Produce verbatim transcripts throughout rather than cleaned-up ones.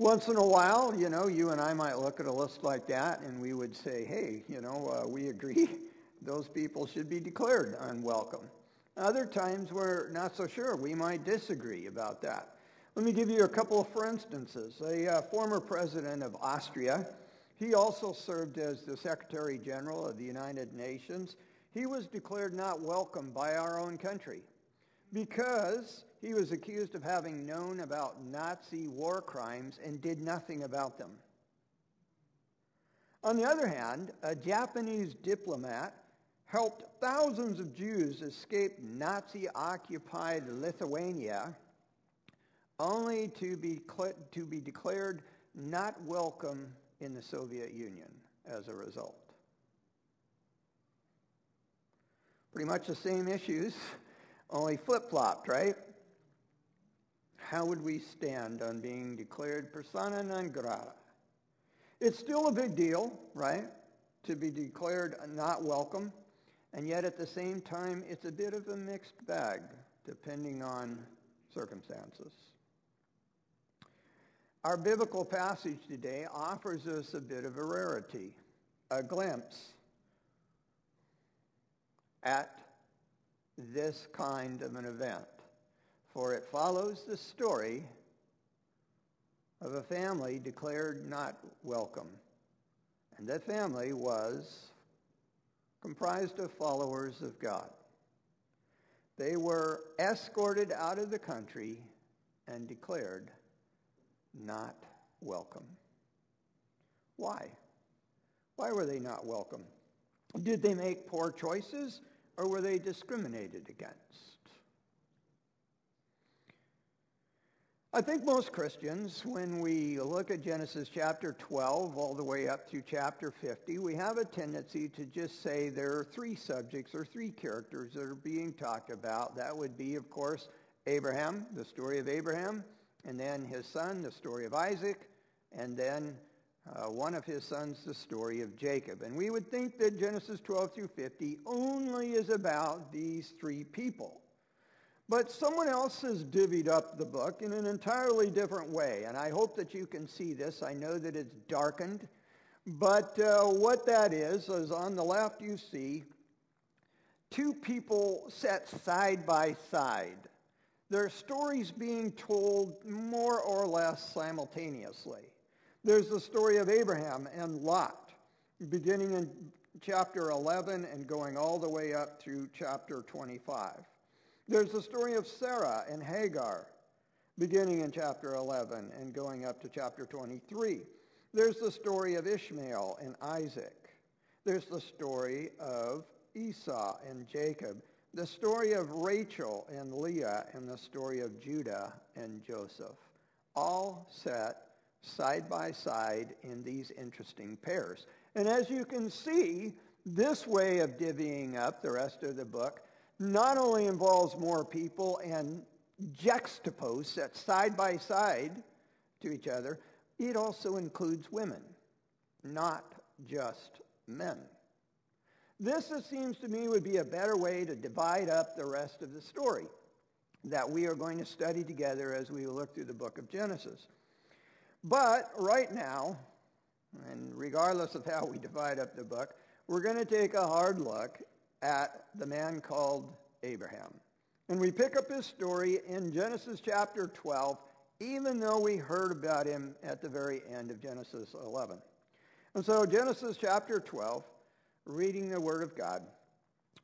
Once in a while, you know, you and I might look at a list like that and we would say, hey, you know, uh, we agree those people should be declared unwelcome. Other times we're not so sure. We might disagree about that. Let me give you a couple of for instances. A uh, former president of Austria, he also served as the Secretary General of the United Nations. He was declared not welcome by our own country because he was accused of having known about Nazi war crimes and did nothing about them. On the other hand, a Japanese diplomat helped thousands of Jews escape Nazi-occupied Lithuania, only to be, to be declared not welcome in the Soviet Union as a result. Pretty much the same issues, only flip-flopped, right? How would we stand on being declared persona non grata? It's still a big deal, right, to be declared not welcome, and yet at the same time, it's a bit of a mixed bag, depending on circumstances. Our biblical passage today offers us a bit of a rarity, a glimpse at this kind of an event, for it follows the story of a family declared not welcome. And that family was comprised of followers of God. They were escorted out of the country and declared not welcome. Why? Why were they not welcome? Did they make poor choices, or were they discriminated against? I think most Christians, when we look at Genesis chapter twelve all the way up to chapter fifty, we have a tendency to just say there are three subjects or three characters that are being talked about. That would be, of course, Abraham, the story of Abraham, and then his son, the story of Isaac, and then uh, one of his sons, the story of Jacob. And we would think that Genesis twelve through fifty only is about these three people. But someone else has divvied up the book in an entirely different way, and I hope that you can see this. I know that it's darkened, but uh, what that is, is on the left you see two people set side by side. Their stories being told more or less simultaneously. There's the story of Abraham and Lot, beginning in chapter eleven and going all the way up through chapter twenty-five. There's the story of Sarah and Hagar, beginning in chapter eleven and going up to chapter twenty-three. There's the story of Ishmael and Isaac. There's the story of Esau and Jacob, the story of Rachel and Leah, and the story of Judah and Joseph, all set side by side in these interesting pairs. And as you can see, this way of divvying up the rest of the book not only involves more people and juxtaposed set side by side to each other, it also includes women, not just men. This, it seems to me, would be a better way to divide up the rest of the story that we are going to study together as we look through the book of Genesis. But right now, and regardless of how we divide up the book, we're going to take a hard look at the man called Abraham. And we pick up his story in Genesis chapter twelve, even though we heard about him at the very end of Genesis eleven. And so Genesis chapter twelve, reading the word of God.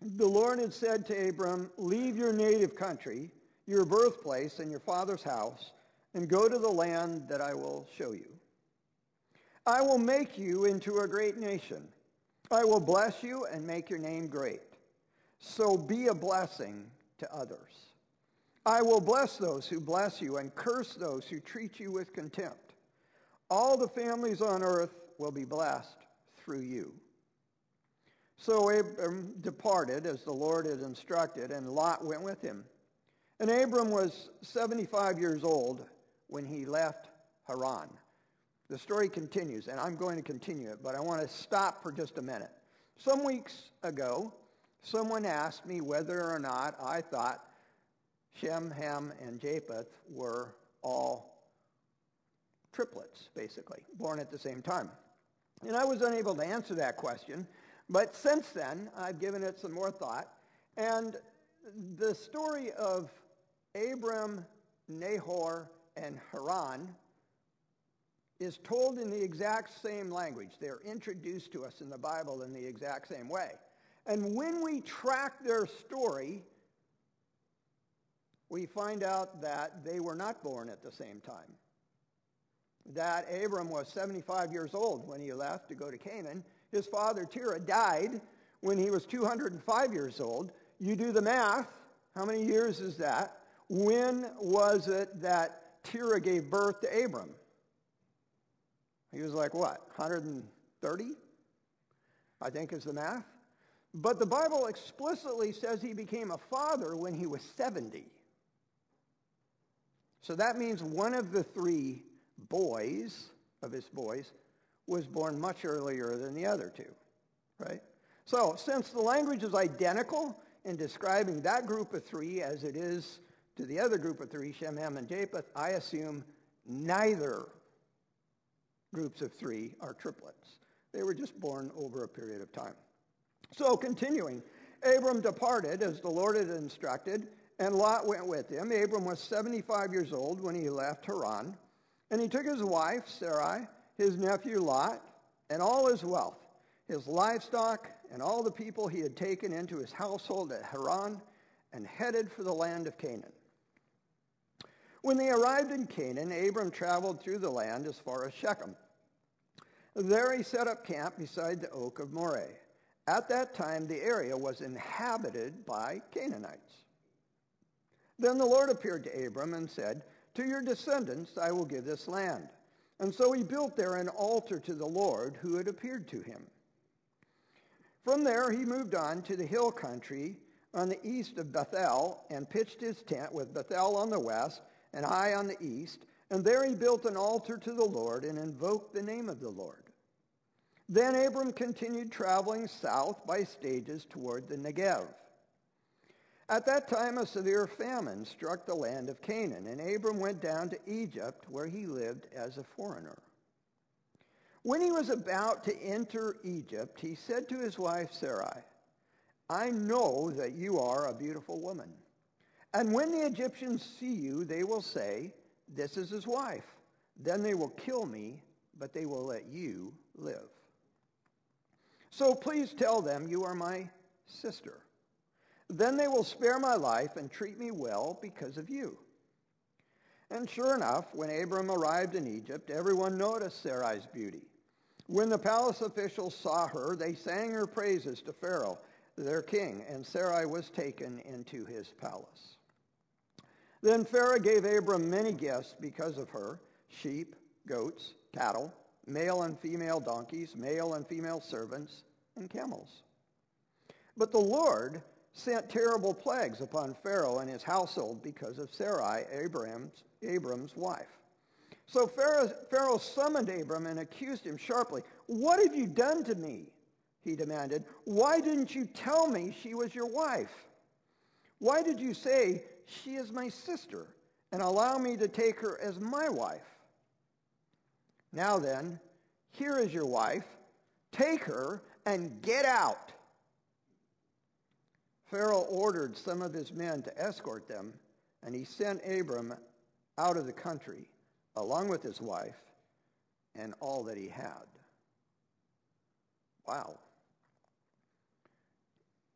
The Lord had said to Abram, leave your native country, your birthplace, and your father's house, and go to the land that I will show you. I will make you into a great nation. I will bless you and make your name great. So be a blessing to others. I will bless those who bless you and curse those who treat you with contempt. All the families on earth will be blessed through you. So Abram departed as the Lord had instructed, and Lot went with him. And Abram was seventy-five years old when he left Haran. The story continues, and I'm going to continue it, but I want to stop for just a minute. Some weeks ago, someone asked me whether or not I thought Shem, Ham, and Japheth were all triplets, basically, born at the same time. And I was unable to answer that question, but since then, I've given it some more thought, and the story of Abram, Nahor, and Haran is told in the exact same language. They're introduced to us in the Bible in the exact same way. And when we track their story, we find out that they were not born at the same time. That Abram was seventy-five years old when he left to go to Canaan. His father, Terah, died when he was two hundred five years old. You do the math. How many years is that? When was it that Terah gave birth to Abram? He was like, what, one hundred thirty? I think is the math. But the Bible explicitly says he became a father when he was seventy. So that means one of the three boys, of his boys, was born much earlier than the other two, right? So since the language is identical in describing that group of three as it is to the other group of three, Shem, Ham, and Japheth, I assume neither groups of three are triplets. They were just born over a period of time. So continuing, Abram departed as the Lord had instructed, and Lot went with him. Abram was seventy-five years old when he left Haran, and he took his wife, Sarai, his nephew Lot, and all his wealth, his livestock, and all the people he had taken into his household at Haran, and headed for the land of Canaan. When they arrived in Canaan, Abram traveled through the land as far as Shechem. There he set up camp beside the oak of Moreh. At that time, the area was inhabited by Canaanites. Then the Lord appeared to Abram and said, "To your descendants I will give this land." And so he built there an altar to the Lord who had appeared to him. From there he moved on to the hill country on the east of Bethel and pitched his tent with Bethel on the west and Ai on the east. And there he built an altar to the Lord and invoked the name of the Lord. Then Abram continued traveling south by stages toward the Negev. At that time, a severe famine struck the land of Canaan, and Abram went down to Egypt, where he lived as a foreigner. When he was about to enter Egypt, he said to his wife Sarai, "I know that you are a beautiful woman, and when the Egyptians see you, they will say, 'This is his wife.' Then they will kill me, but they will let you live. So please tell them you are my sister. Then they will spare my life and treat me well because of you." And sure enough, when Abram arrived in Egypt, everyone noticed Sarai's beauty. When the palace officials saw her, they sang her praises to Pharaoh, their king, and Sarai was taken into his palace. Then Pharaoh gave Abram many gifts because of her: sheep, goats, cattle, male and female donkeys, male and female servants, and camels. But the Lord sent terrible plagues upon Pharaoh and his household because of Sarai, Abram's, Abram's wife. So Pharaoh, Pharaoh summoned Abram and accused him sharply. "What have you done to me?" he demanded. "Why didn't you tell me she was your wife? Why did you say, 'She is my sister,' and allow me to take her as my wife? Now then, here is your wife. Take her and get out." Pharaoh ordered some of his men to escort them, and he sent Abram out of the country, along with his wife and all that he had. Wow.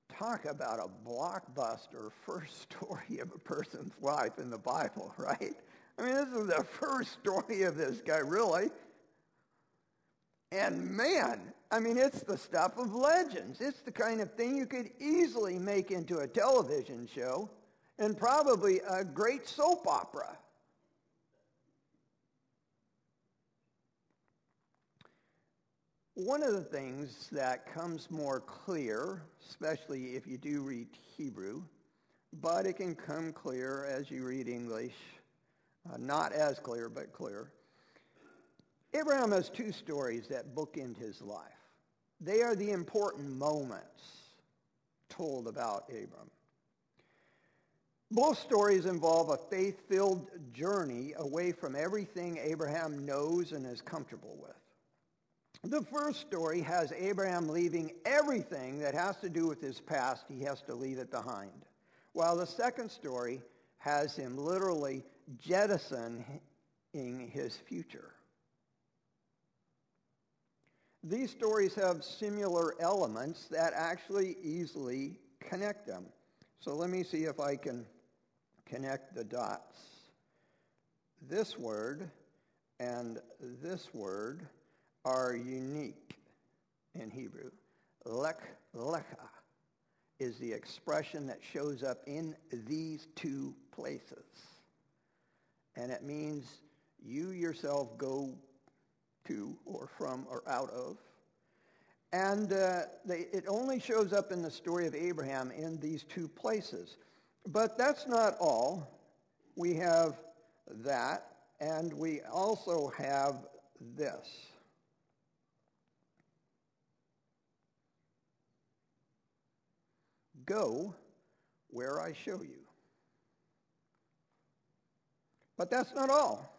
Talk about a blockbuster first story of a person's life in the Bible, right? I mean, this is the first story of this guy, really. And man, I mean, it's the stuff of legends. It's the kind of thing you could easily make into a television show and probably a great soap opera. One of the things that comes more clear, especially if you do read Hebrew, but it can come clear as you read English, uh, not as clear, but clear. Abraham has two stories that bookend his life. They are the important moments told about Abram. Both stories involve a faith-filled journey away from everything Abraham knows and is comfortable with. The first story has Abraham leaving everything that has to do with his past. He has to leave it behind. While the second story has him literally jettisoning his future. These stories have similar elements that actually easily connect them. So let me see if I can connect the dots. This word and this word are unique in Hebrew. Lech lecha is the expression that shows up in these two places. And it means you yourself go to or from or out of. And uh, they, it only shows up in the story of Abraham in these two places. But that's not all. We have that, and we also have this. Go where I show you. But that's not all.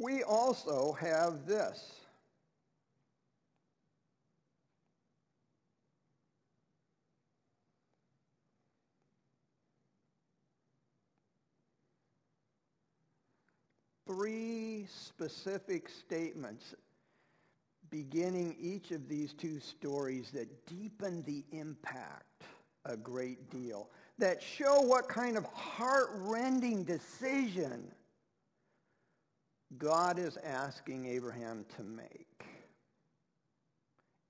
We also have this. Three specific statements beginning each of these two stories that deepen the impact a great deal, that show what kind of heart-rending decision God is asking Abraham to make.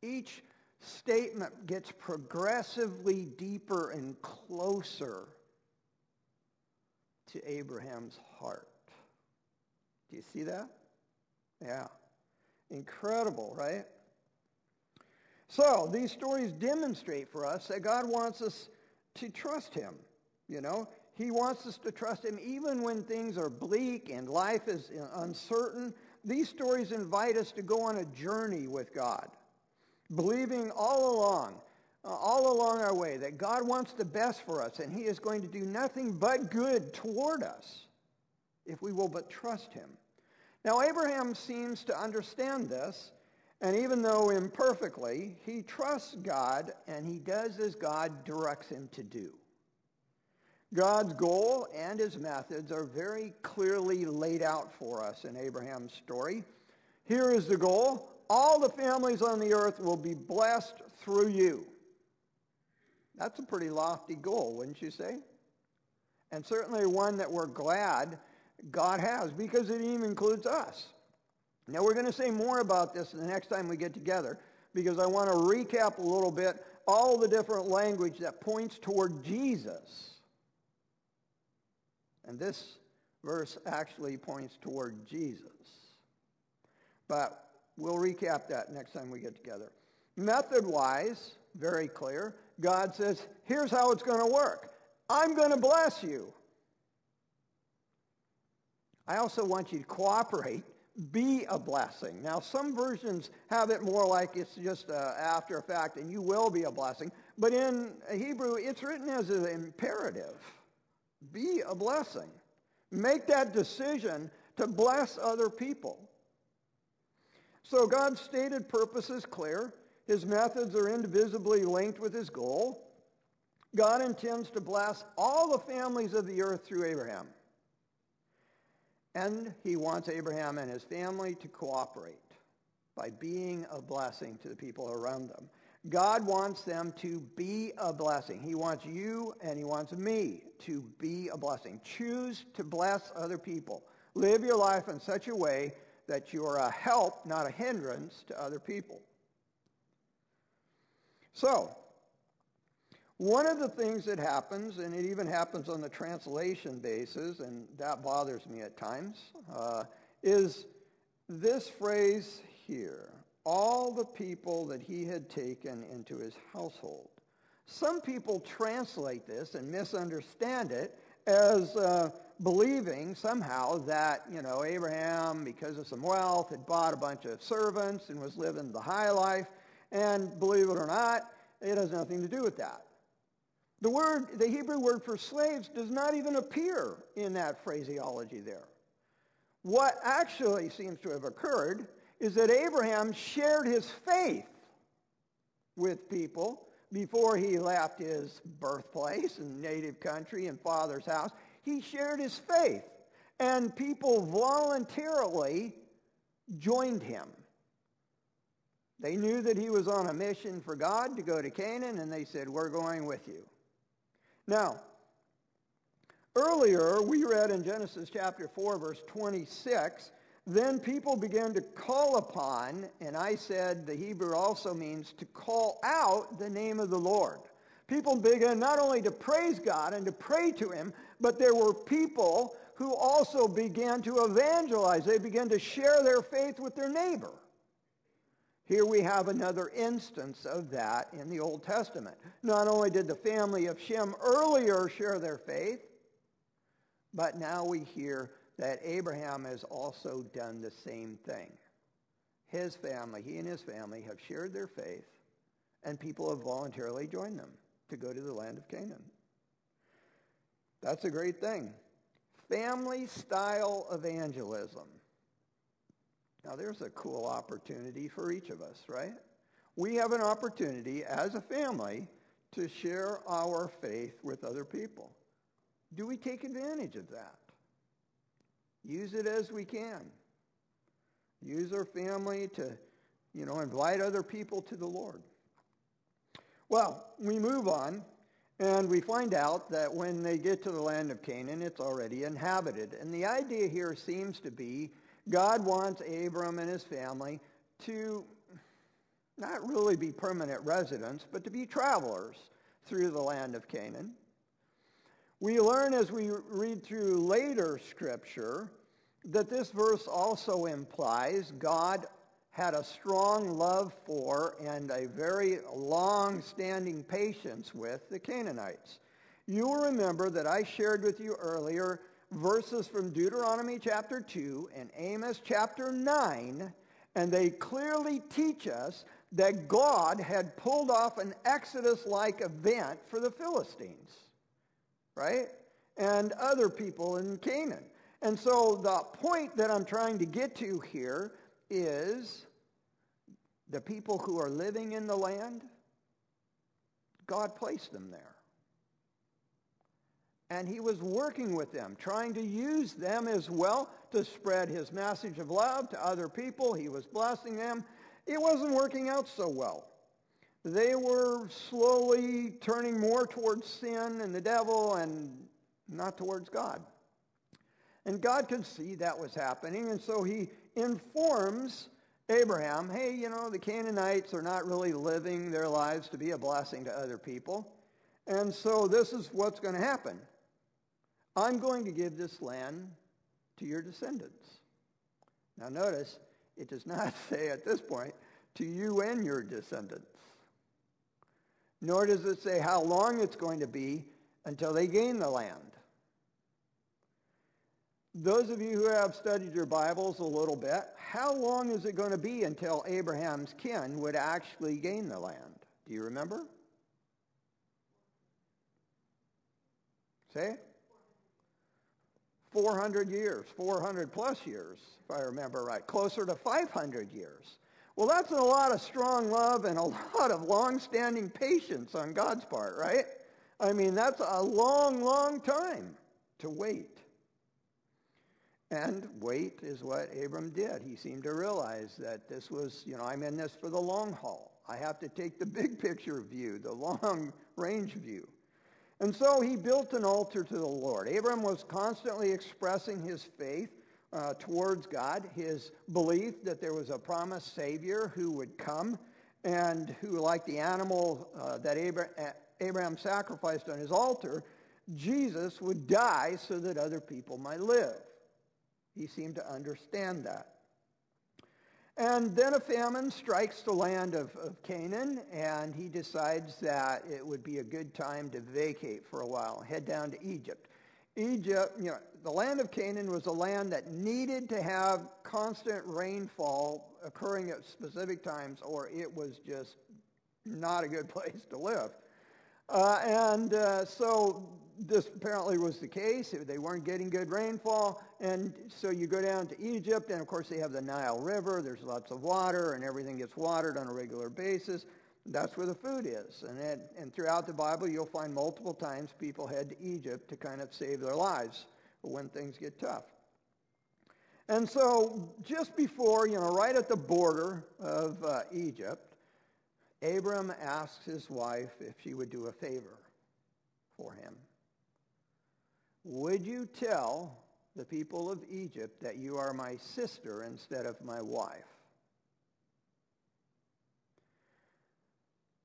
Each statement gets progressively deeper and closer to Abraham's heart. Do you see that? Yeah. Incredible, right? So these stories demonstrate for us that God wants us to trust him, you know? He wants us to trust him even when things are bleak and life is uncertain. These stories invite us to go on a journey with God, believing all along, uh, all along our way that God wants the best for us and he is going to do nothing but good toward us if we will but trust him. Now, Abraham seems to understand this, and even though imperfectly, he trusts God and he does as God directs him to do. God's goal and his methods are very clearly laid out for us in Abraham's story. Here is the goal. All the families on the earth will be blessed through you. That's a pretty lofty goal, wouldn't you say? And certainly one that we're glad God has, because it even includes us. Now, we're going to say more about this the next time we get together, because I want to recap a little bit all the different language that points toward Jesus. And this verse actually points toward Jesus. But we'll recap that next time we get together. Method-wise, very clear. God says, here's how it's going to work. I'm going to bless you. I also want you to cooperate. Be a blessing. Now, some versions have it more like it's just uh, after a fact, and you will be a blessing. But in Hebrew, it's written as an imperative. Be a blessing. Make that decision to bless other people. So God's stated purpose is clear. His methods are indivisibly linked with his goal. God intends to bless all the families of the earth through Abraham. And he wants Abraham and his family to cooperate by being a blessing to the people around them. God wants them to be a blessing. He wants you and he wants me to be a blessing. Choose to bless other people. Live your life in such a way that you are a help, not a hindrance to other people. So, one of the things that happens, and it even happens on the translation basis, and that bothers me at times, uh, is this phrase here. All the people that he had taken into his household. Some people translate this and misunderstand it as uh, believing somehow that, you know, Abraham, because of some wealth, had bought a bunch of servants and was living the high life. And believe it or not, it has nothing to do with that. The word, the Hebrew word for slaves does not even appear in that phraseology there. What actually seems to have occurred is that Abraham shared his faith with people before he left his birthplace and native country and father's house. He shared his faith, and people voluntarily joined him. They knew that he was on a mission for God to go to Canaan, and they said, we're going with you. Now, earlier we read in Genesis chapter four, verse twenty-six, then people began to call upon, and I said the Hebrew also means to call out the name of the Lord. People began not only to praise God and to pray to him, but there were people who also began to evangelize. They began to share their faith with their neighbor. Here we have another instance of that in the Old Testament. Not only did the family of Shem earlier share their faith, but now we hear that Abraham has also done the same thing. His family, he and his family, have shared their faith, and people have voluntarily joined them to go to the land of Canaan. That's a great thing. Family-style evangelism. Now, there's a cool opportunity for each of us, right? We have an opportunity as a family to share our faith with other people. Do we take advantage of that? Use it as we can. Use our family to, you know, invite other people to the Lord. Well, we move on, and we find out that when they get to the land of Canaan, it's already inhabited. And the idea here seems to be God wants Abram and his family to not really be permanent residents, but to be travelers through the land of Canaan. We learn as we read through later scripture that this verse also implies God had a strong love for and a very long-standing patience with the Canaanites. You will remember that I shared with you earlier verses from Deuteronomy chapter two and Amos chapter nine, and they clearly teach us that God had pulled off an Exodus-like event for the Philistines, right? And other people in Canaan. And so the point that I'm trying to get to here is the people who are living in the land, God placed them there. And he was working with them, trying to use them as well to spread his message of love to other people. He was blessing them. It wasn't working out so well. They were slowly turning more towards sin and the devil and not towards God. And God could see that was happening, and so he informs Abraham, hey, you know, the Canaanites are not really living their lives to be a blessing to other people. And so this is what's going to happen. I'm going to give this land to your descendants. Now notice, it does not say at this point, to you and your descendants. Nor does it say how long it's going to be until they gain the land. Those of you who have studied your Bibles a little bit, how long is it going to be until Abraham's kin would actually gain the land? Do you remember? Say? four hundred years, four hundred plus years, if I remember right. Closer to five hundred years. Well, that's a lot of strong love and a lot of long-standing patience on God's part, right? I mean, that's a long, long time to wait. And wait is what Abram did. He seemed to realize that this was, you know, I'm in this for the long haul. I have to take the big picture view, the long-range view. And so he built an altar to the Lord. Abram was constantly expressing his faith uh, towards God, his belief that there was a promised Savior who would come and who, like the animal uh, that Abra Abraham sacrificed on his altar, Jesus would die so that other people might live. He seemed to understand that. And then a famine strikes the land of, of Canaan, and he decides that it would be a good time to vacate for a while, head down to Egypt. Egypt, you know, the land of Canaan was a land that needed to have constant rainfall occurring at specific times, or it was just not a good place to live. Uh, and uh, so this apparently was the case. They weren't getting good rainfall. And so you go down to Egypt, and of course they have the Nile River. There's lots of water, and everything gets watered on a regular basis. That's where the food is. And, it, and throughout the Bible, you'll find multiple times people head to Egypt to kind of save their lives when things get tough. And so just before, you know, right at the border of uh, Egypt, Abram asks his wife if she would do a favor for him. Would you tell the people of Egypt that you are my sister instead of my wife?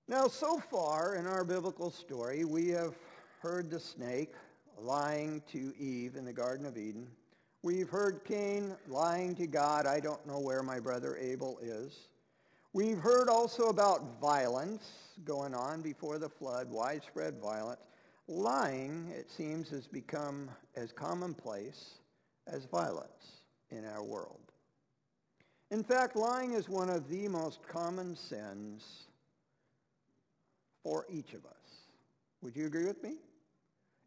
Now, so far in our biblical story, we have heard the snake lying to Eve in the Garden of Eden. We've heard Cain lying to God, I don't know where my brother Abel is. We've heard also about violence going on before the flood, widespread violence. Lying, it seems, has become as commonplace as violence in our world. In fact, lying is one of the most common sins for each of us. Would you agree with me?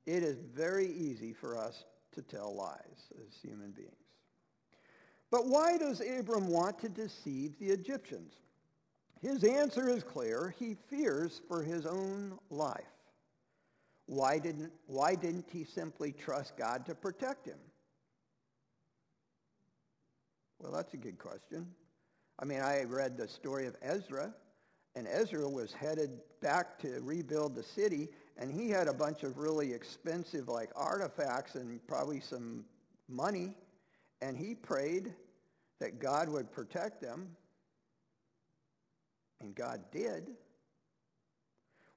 It is very easy for us to tell lies as human beings. But why does Abram want to deceive the Egyptians? His answer is clear. He fears for his own life. Why didn't, why didn't he simply trust God to protect him? Well, that's a good question. I mean, I read the story of Ezra. And Ezra was headed back to rebuild the city, and he had a bunch of really expensive, like, artifacts and probably some money, and he prayed that God would protect them, and God did.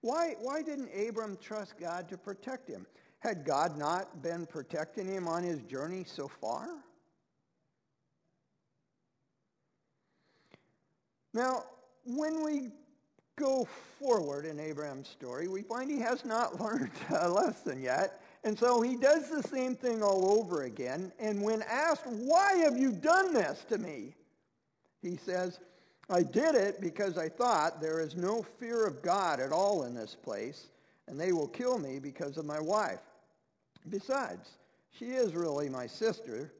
Why, why didn't Abram trust God to protect him? Had God not been protecting him on his journey so far? Now, when we go forward in Abraham's story, we find he has not learned a lesson yet, and so he does the same thing all over again. And when asked, why have you done this to me? He says, I did it because I thought there is no fear of God at all in this place, and they will kill me because of my wife. Besides, she is really my sister,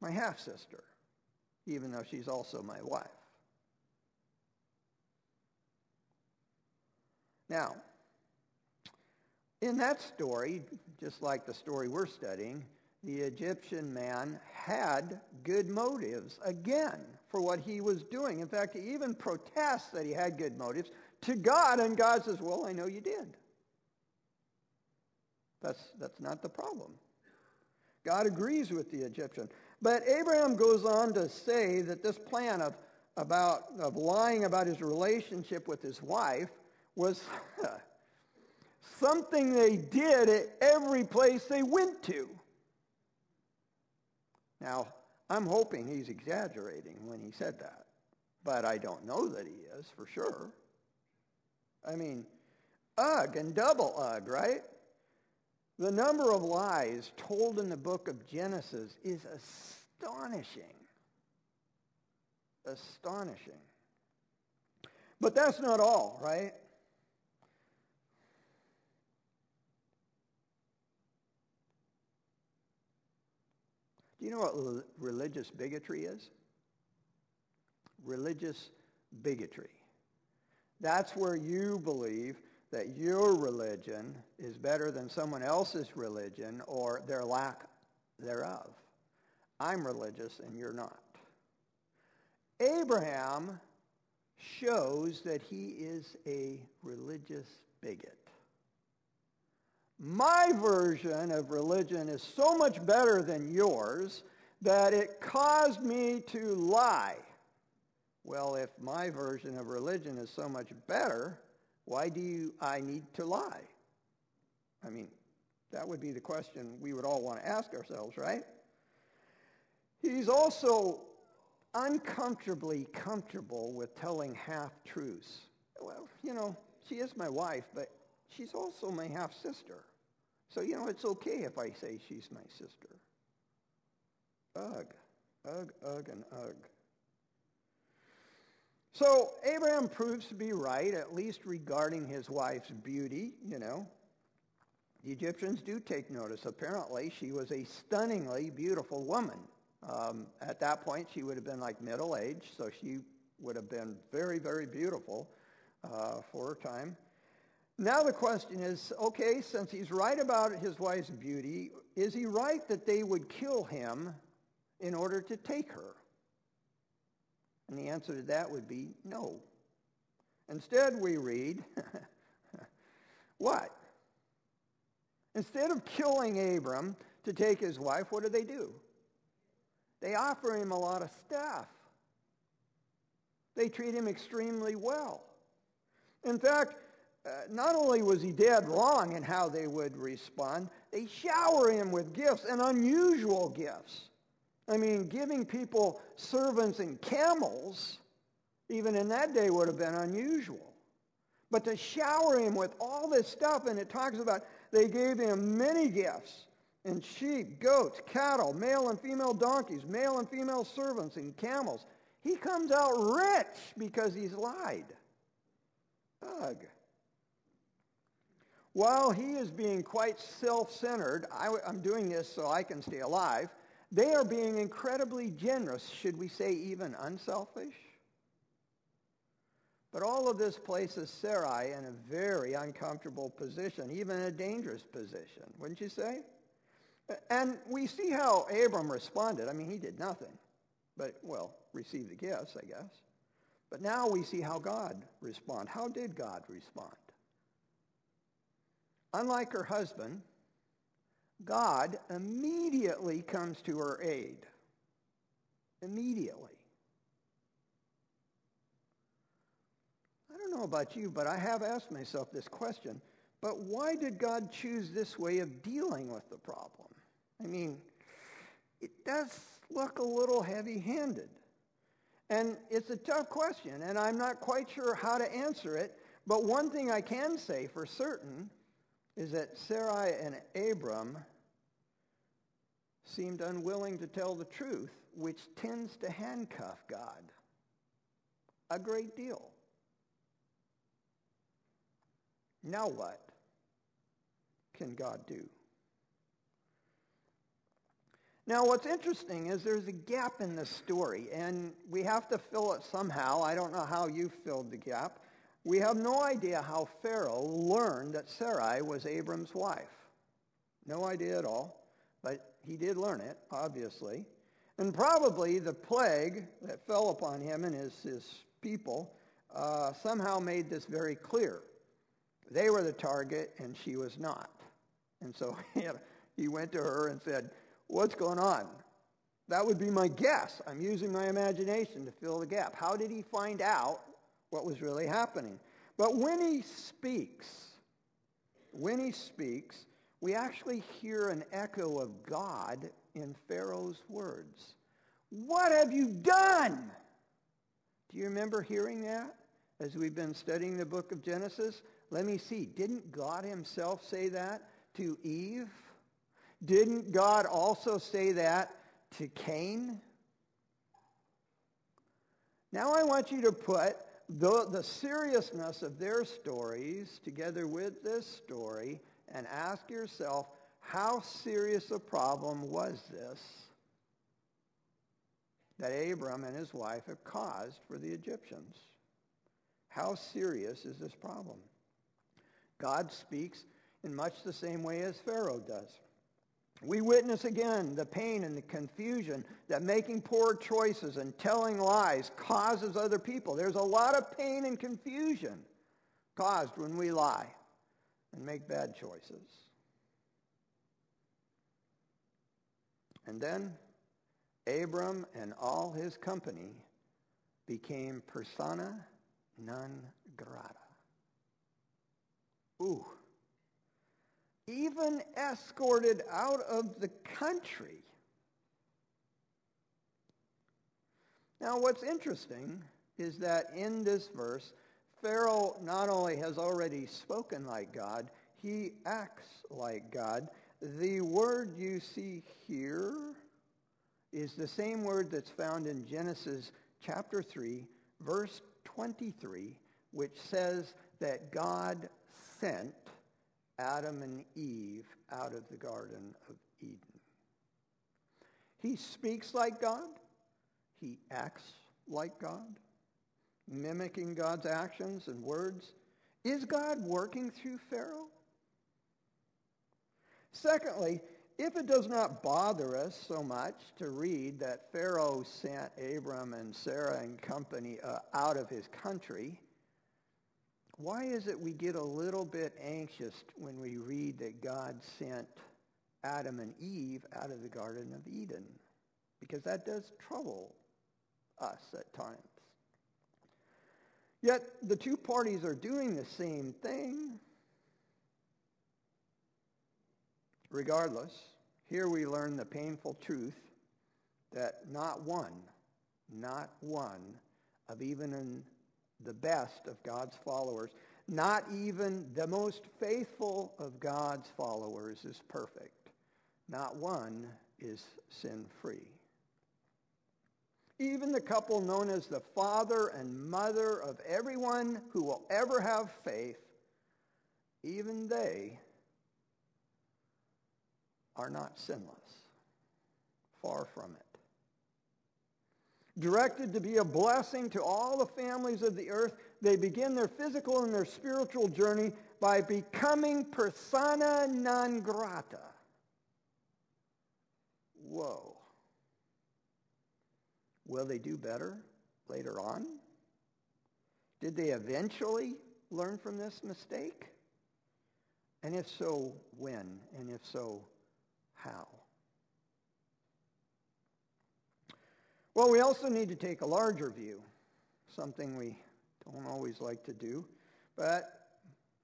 my half-sister, even though she's also my wife. Now, in that story, just like the story we're studying, the Egyptian man had good motives, again, for what he was doing. In fact, he even protests that he had good motives to God, and God says, well, I know you did. That's, that's not the problem. God agrees with the Egyptian. But Abraham goes on to say that this plan of, about, of lying about his relationship with his wife was something they did at every place they went to. Now, I'm hoping he's exaggerating when he said that, but I don't know that he is for sure. I mean, ugh and double ugh, right? The number of lies told in the book of Genesis is astonishing. Astonishing. But that's not all, right? You know what religious bigotry is? Religious bigotry. That's where you believe that your religion is better than someone else's religion or their lack thereof. I'm religious and you're not. Abraham shows that he is a religious bigot. My version of religion is so much better than yours that it caused me to lie. Well, if my version of religion is so much better, why do you, I need to lie? I mean, that would be the question we would all want to ask ourselves, right? He's also uncomfortably comfortable with telling half-truths. Well, you know, she is my wife, but she's also my half-sister. So, you know, it's okay if I say she's my sister. Ugh, ugh, ugh, and ugh. So Abraham proves to be right, at least regarding his wife's beauty, you know. The Egyptians do take notice. Apparently, she was a stunningly beautiful woman. Um, at that point, she would have been like middle-aged, so she would have been very, very beautiful uh, for her time. Now the question is, okay, since he's right about his wife's beauty, is he right that they would kill him in order to take her? And the answer to that would be no. Instead, we read, what? Instead of killing Abram to take his wife, what do they do? They offer him a lot of stuff. They treat him extremely well. In fact, uh, not only was he dead wrong in how they would respond, they shower him with gifts, and unusual gifts. I mean, giving people servants and camels, even in that day, would have been unusual. But to shower him with all this stuff, and it talks about they gave him many gifts, and sheep, goats, cattle, male and female donkeys, male and female servants, and camels. He comes out rich because he's lied. Ugh. While he is being quite self-centered, I, I'm doing this so I can stay alive, they are being incredibly generous, should we say even unselfish? But all of this places Sarai in a very uncomfortable position, even a dangerous position, wouldn't you say? And we see how Abram responded. I mean, he did nothing, but, well, received the gifts, I guess. But now we see how God responded. How did God respond? Unlike her husband, God immediately comes to her aid. Immediately. I don't know about you, but I have asked myself this question. But why did God choose this way of dealing with the problem? I mean, it does look a little heavy-handed. And it's a tough question, and I'm not quite sure how to answer it. But one thing I can say for certain is that Sarai and Abram seemed unwilling to tell the truth, which tends to handcuff God a great deal. Now what can God do? Now what's interesting is there's a gap in this story, and we have to fill it somehow. I don't know how you filled the gap. We have no idea how Pharaoh learned that Sarai was Abram's wife. No idea at all, but he did learn it, obviously. And probably the plague that fell upon him and his, his people uh, somehow made this very clear. They were the target, and she was not. And so he went to her and said, what's going on? That would be my guess. I'm using my imagination to fill the gap. How did he find out what was really happening? But when he speaks, when he speaks, we actually hear an echo of God in Pharaoh's words. What have you done? Do you remember hearing that as we've been studying the book of Genesis? Let me see. Didn't God himself say that to Eve? Didn't God also say that to Cain? Now I want you to put the, the seriousness of their stories together with this story and ask yourself, how serious a problem was this that Abram and his wife have caused for the Egyptians? How serious is this problem? God speaks in much the same way as Pharaoh does. We witness again the pain and the confusion that making poor choices and telling lies causes other people. There's a lot of pain and confusion caused when we lie and make bad choices. And then Abram and all his company became persona non grata. Ooh. Even escorted out of the country. Now, what's interesting is that in this verse, Pharaoh not only has already spoken like God, he acts like God. The word you see here is the same word that's found in Genesis chapter three, verse twenty-three, which says that God sent Adam and Eve out of the Garden of Eden. He speaks like God. He acts like God, mimicking God's actions and words. Is God working through Pharaoh? Secondly, if it does not bother us so much to read that Pharaoh sent Abram and Sarah and company uh, out of his country, why is it we get a little bit anxious when we read that God sent Adam and Eve out of the Garden of Eden? Because that does trouble us at times. Yet the two parties are doing the same thing. Regardless, here we learn the painful truth that not one, not one of even in the best of God's followers, not even the most faithful of God's followers is perfect. Not one is sin-free. Even the couple known as the father and mother of everyone who will ever have faith, even they are not sinless. Far from it. Directed to be a blessing to all the families of the earth, they begin their physical and their spiritual journey by becoming persona non grata. Whoa. Will they do better later on? Did they eventually learn from this mistake? And if so, when? And if so, how? Well, we also need to take a larger view, something we don't always like to do, but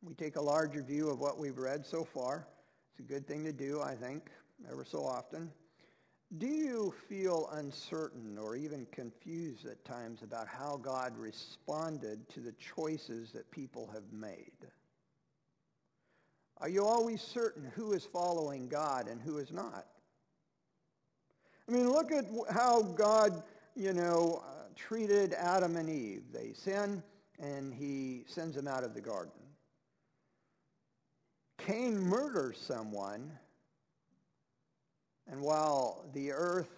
we take a larger view of what we've read so far. It's a good thing to do, I think, ever so often. Do you feel uncertain or even confused at times about how God responded to the choices that people have made? Are you always certain who is following God and who is not? I mean, look at how God, you know, uh, treated Adam and Eve. They sin, and he sends them out of the garden. Cain murders someone, and while the earth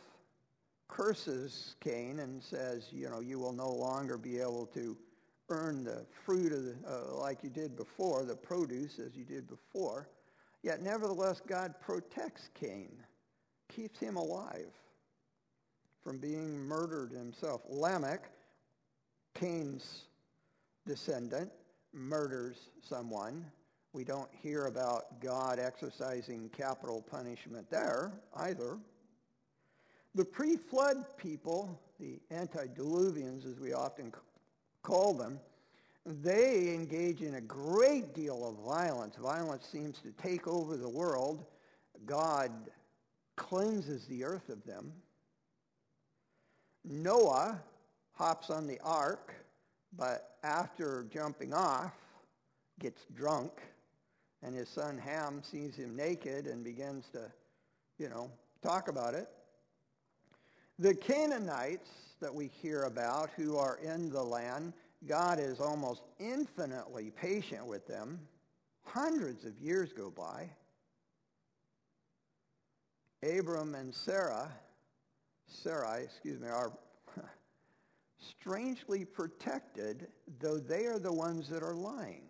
curses Cain and says, you know, you will no longer be able to earn the fruit of the, uh, like you did before, the produce as you did before, yet nevertheless God protects Cain, keeps him alive from being murdered himself. Lamech, Cain's descendant, murders someone. We don't hear about God exercising capital punishment there either. The pre-flood people, the antediluvians as we often call them, they engage in a great deal of violence. Violence seems to take over the world. God cleanses the earth of them. Noah hops on the ark, but after jumping off, gets drunk, and his son Ham sees him naked and begins to, you know, talk about it. The Canaanites that we hear about who are in the land, God is almost infinitely patient with them. Hundreds of years go by. Abram and Sarah, Sarai, excuse me, are strangely protected, though they are the ones that are lying.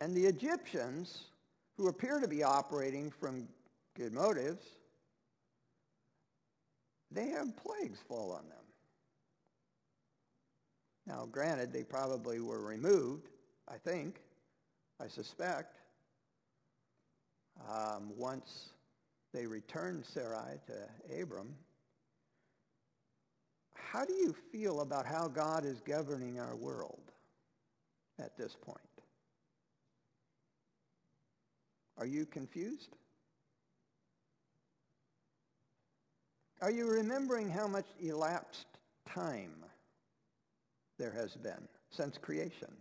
And the Egyptians, who appear to be operating from good motives, they have plagues fall on them. Now, granted, they probably were removed, I think, I suspect, um, once they returned Sarai to Abram. How do you feel about how God is governing our world at this point? Are you confused? Are you remembering how much elapsed time there has been since creation?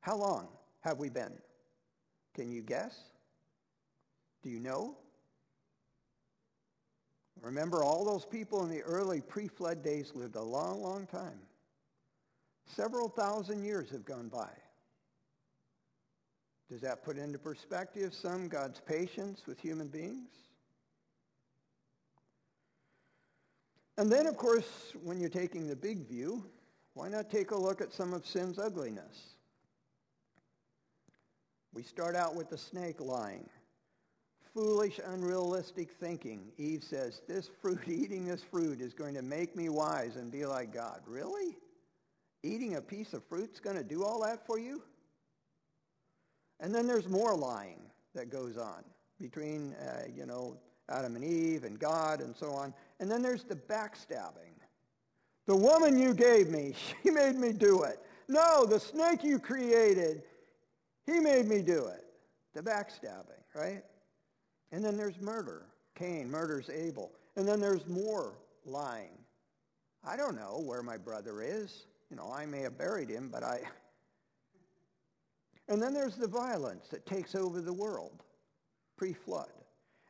How long have we been? Can you guess? Do you know? Remember, all those people in the early pre-flood days lived a long, long time. Several thousand years have gone by. Does that put into perspective some God's patience with human beings? And then, of course, when you're taking the big view, why not take a look at some of sin's ugliness? We start out with the snake lying. Foolish, unrealistic thinking. Eve says, this fruit, eating this fruit is going to make me wise and be like God. Really? Eating a piece of fruit's going to do all that for you? And then there's more lying that goes on between, uh, you know, Adam and Eve and God and so on. And then there's the backstabbing. The woman you gave me, she made me do it. No, the snake you created, he made me do it. The backstabbing, right? And then there's murder. Cain murders Abel. And then there's more lying. I don't know where my brother is. You know, I may have buried him, but I... And then there's the violence that takes over the world, pre-flood.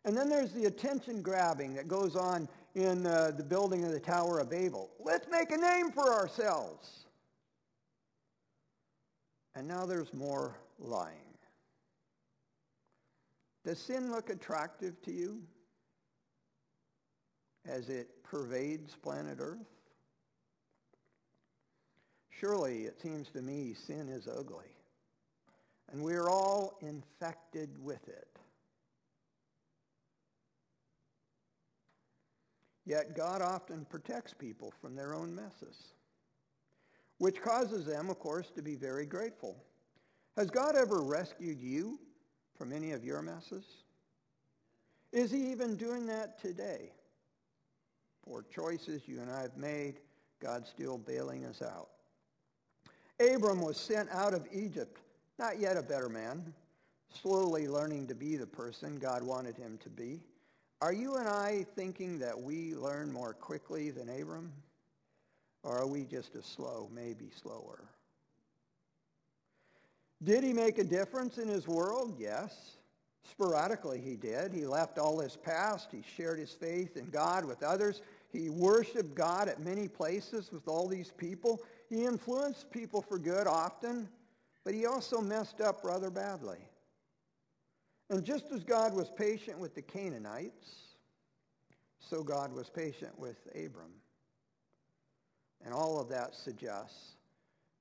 And then there's the attention grabbing that goes on in uh, the building of the Tower of Babel. Let's make a name for ourselves. And now there's more lying. Does sin look attractive to you as it pervades planet Earth? Surely, it seems to me, sin is ugly. And we're all infected with it. Yet God often protects people from their own messes, which causes them, of course, to be very grateful. Has God ever rescued you from any of your messes? Is he even doing that today? For choices you and I have made, God's still bailing us out. Abram was sent out of Egypt, not yet a better man, slowly learning to be the person God wanted him to be. Are you and I thinking that we learn more quickly than Abram? Or are we just as slow, maybe slower? Did he make a difference in his world? Yes. Sporadically he did. He left all his past. He shared his faith in God with others. He worshiped God at many places with all these people. He influenced people for good often, but he also messed up rather badly. And just as God was patient with the Canaanites, so God was patient with Abram. And all of that suggests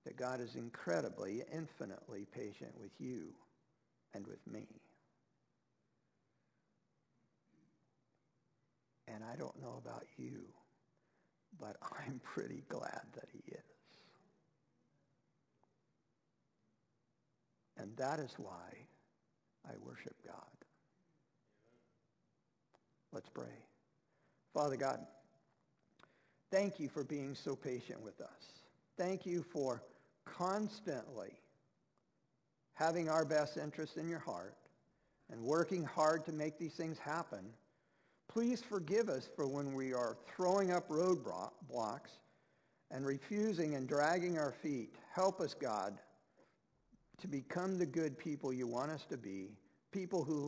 that God is incredibly, infinitely patient with you and with me. And I don't know about you, but I'm pretty glad that he is. And that is why I worship God. Let's pray. Father God, thank you for being so patient with us. Thank you for constantly having our best interest in your heart and working hard to make these things happen. Please forgive us for when we are throwing up roadblocks and refusing and dragging our feet. Help us, God, to become the good people you want us to be, people who live